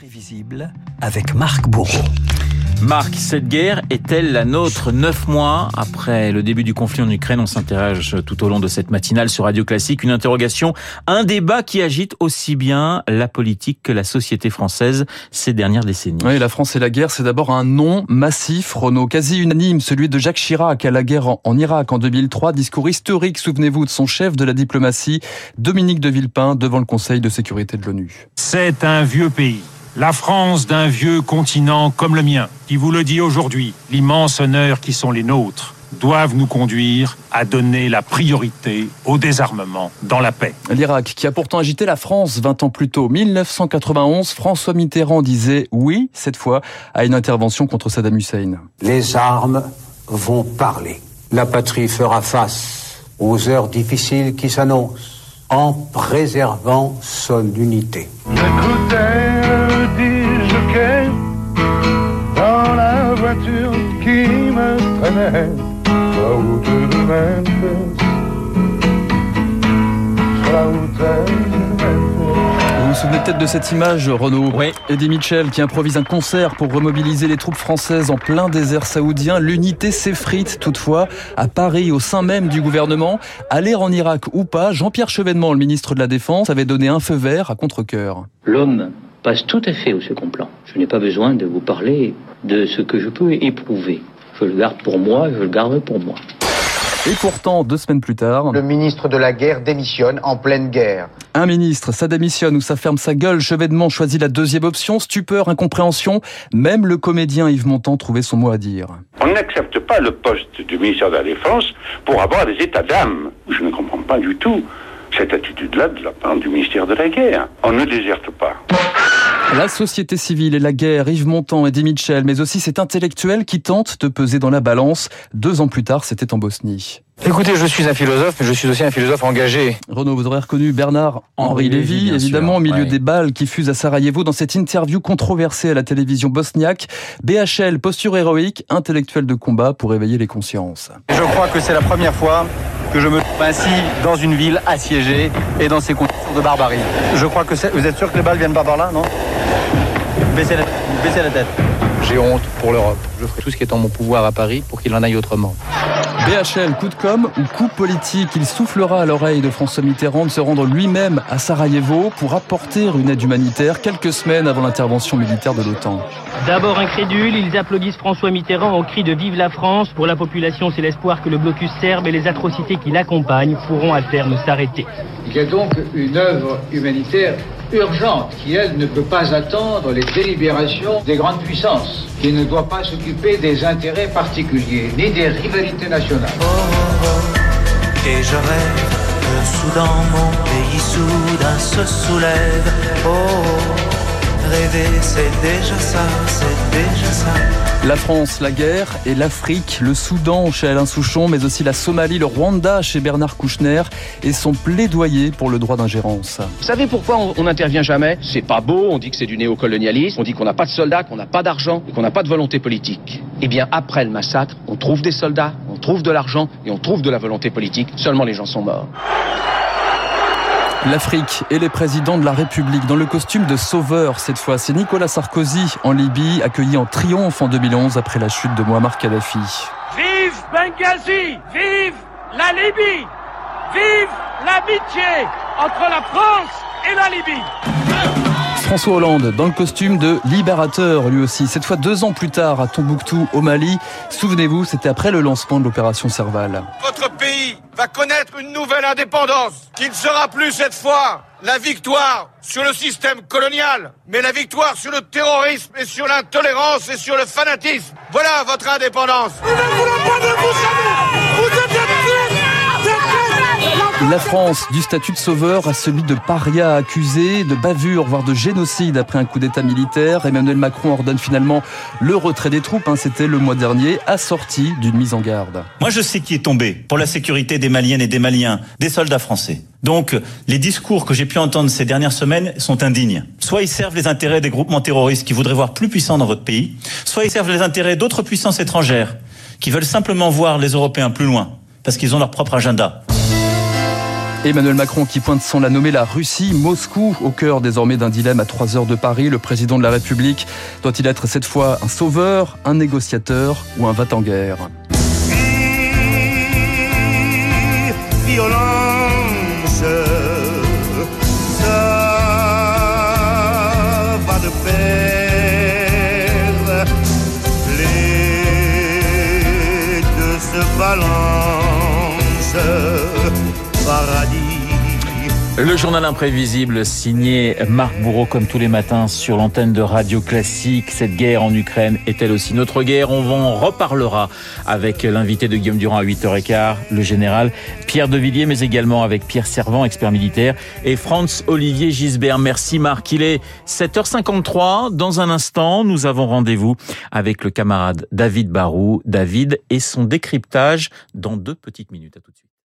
Imprévisible avec Marc Bourreau. Marc, cette guerre est-elle la nôtre? 9 mois après le début du conflit en Ukraine, on s'interroge tout au long de cette matinale sur Radio Classique. Une interrogation, un débat qui agite aussi bien la politique que la société française ces dernières décennies. Oui, la France et la guerre, c'est d'abord un nom massif, Renaud, quasi unanime, celui de Jacques Chirac à la guerre en Irak en 2003. Discours historique, souvenez-vous, de son chef de la diplomatie, Dominique de Villepin, devant le Conseil de sécurité de l'ONU. C'est un vieux pays. La France d'un vieux continent comme le mien, qui vous le dit aujourd'hui, l'immense honneur qui sont les nôtres, doivent nous conduire à donner la priorité au désarmement dans la paix. L'Irak, qui a pourtant agité la France 20 ans plus tôt, 1991, François Mitterrand disait oui, cette fois, à une intervention contre Saddam Hussein. Les armes vont parler. La patrie fera face aux heures difficiles qui s'annoncent, en préservant son unité. J'écoutais le disjockey dans la voiture qui me traînait sur la route de Memphis, sur la route de Memphis. Vous vous souvenez peut-être de cette image, Renaud. Oui. Eddie Mitchell qui improvise un concert pour remobiliser les troupes françaises en plein désert saoudien. L'unité s'effrite toutefois à Paris, au sein même du gouvernement. Aller en Irak ou pas, Jean-Pierre Chevènement, le ministre de la Défense, avait donné un feu vert à contre-cœur. L'homme passe tout à fait au second plan. Je n'ai pas besoin de vous parler de ce que je peux éprouver. Je le garde pour moi, je le garde pour moi. Et pourtant, 2 semaines plus tard, le ministre de la guerre démissionne en pleine guerre. Un ministre, ça démissionne ou ça ferme sa gueule. Chevènement choisit la deuxième option, stupeur, incompréhension. Même le comédien Yves Montand trouvait son mot à dire. On n'accepte pas le poste du ministère de la Défense pour avoir des états d'âme. Je ne comprends pas du tout cette attitude-là de la part du ministère de la guerre. On ne déserte pas. La société civile et la guerre, Yves Montand, Eddie Mitchell, mais aussi cet intellectuel qui tente de peser dans la balance. 2 ans plus tard, c'était en Bosnie. Écoutez, je suis un philosophe, mais je suis aussi un philosophe engagé. Renaud, vous aurez reconnu Bernard-Henri Lévy, évidemment, au milieu des balles qui fusent à Sarajevo dans cette interview controversée à la télévision bosniaque. BHL, posture héroïque, intellectuel de combat pour éveiller les consciences. Je crois que c'est la première fois que je me trouve ainsi dans une ville assiégée et dans ces conditions de barbarie. Je crois que vous êtes sûr que les balles viennent pas par là, non? Baissez la tête. J'ai honte pour l'Europe. Je ferai tout ce qui est en mon pouvoir à Paris pour qu'il en aille autrement. BHL, coup de com' ou coup politique, il soufflera à l'oreille de François Mitterrand de se rendre lui-même à Sarajevo pour apporter une aide humanitaire quelques semaines avant l'intervention militaire de l'OTAN. D'abord incrédules, ils applaudissent François Mitterrand au cri de « Vive la France ». Pour la population, c'est l'espoir que le blocus serbe et les atrocités qui l'accompagnent pourront à terme s'arrêter. Il y a donc une œuvre humanitaire urgente qui, elle, ne peut pas attendre les délibérations des grandes puissances, qui ne doit pas s'occuper des intérêts particuliers, ni des rivalités nationales. Oh, oh, oh, et je rêve, le Soudan, mon pays soudain se soulève. Oh, oh, rêver, c'est déjà ça, c'est déjà ça. La France, la guerre, et l'Afrique, le Soudan chez Alain Souchon, mais aussi la Somalie, le Rwanda chez Bernard Kouchner, et son plaidoyer pour le droit d'ingérence. Vous savez pourquoi on n'intervient jamais? C'est pas beau, on dit que c'est du néocolonialisme, on dit qu'on n'a pas de soldats, qu'on n'a pas d'argent, qu'on n'a pas de volonté politique. Eh bien, après le massacre, on trouve des soldats, on trouve de l'argent, et on trouve de la volonté politique, seulement les gens sont morts. L'Afrique et les présidents de la République dans le costume de sauveur cette fois. C'est Nicolas Sarkozy en Libye, accueilli en triomphe en 2011 après la chute de Muammar Kadhafi. Vive Benghazi! Vive la Libye! Vive l'amitié entre la France et la Libye! François Hollande, dans le costume de libérateur, lui aussi. Cette fois, 2 ans plus tard, à Tombouctou, au Mali. Souvenez-vous, c'était après le lancement de l'opération Serval. Votre pays va connaître une nouvelle indépendance, qui ne sera plus cette fois la victoire sur le système colonial, mais la victoire sur le terrorisme et sur l'intolérance et sur le fanatisme. Voilà votre indépendance. Vous ne voulez pas de vous, vous êtes la France, du statut de sauveur à celui de paria, accusé de bavure, voire de génocide après un coup d'état militaire. Emmanuel Macron ordonne finalement le retrait des troupes, c'était le mois dernier, assorti d'une mise en garde. Moi je sais qui est tombé pour la sécurité des Maliennes et des Maliens, des soldats français. Donc les discours que j'ai pu entendre ces dernières semaines sont indignes. Soit ils servent les intérêts des groupements terroristes qui voudraient voir plus puissants dans votre pays, soit ils servent les intérêts d'autres puissances étrangères qui veulent simplement voir les Européens plus loin, parce qu'ils ont leur propre agenda. Emmanuel Macron qui pointe sans la nommer la Russie, Moscou, au cœur désormais d'un dilemme à 3 heures de Paris. Le président de la République doit-il être cette fois un sauveur, un négociateur ou un va-t-en-guerre ? Violence, ça va de pair, les deux se balancent, paradis. Le journal imprévisible signé Marc Bourreau comme tous les matins sur l'antenne de Radio Classique. Cette guerre en Ukraine est-elle aussi notre guerre ? On en reparlera avec l'invité de Guillaume Durand à 8h15, le général Pierre de Villiers, mais également avec Pierre Servant, expert militaire, et Franz Olivier Gisbert. Merci Marc. Il est 7h53. Dans un instant, nous avons rendez-vous avec le camarade David Barou. David et son décryptage dans 2 petites minutes. À tout de suite.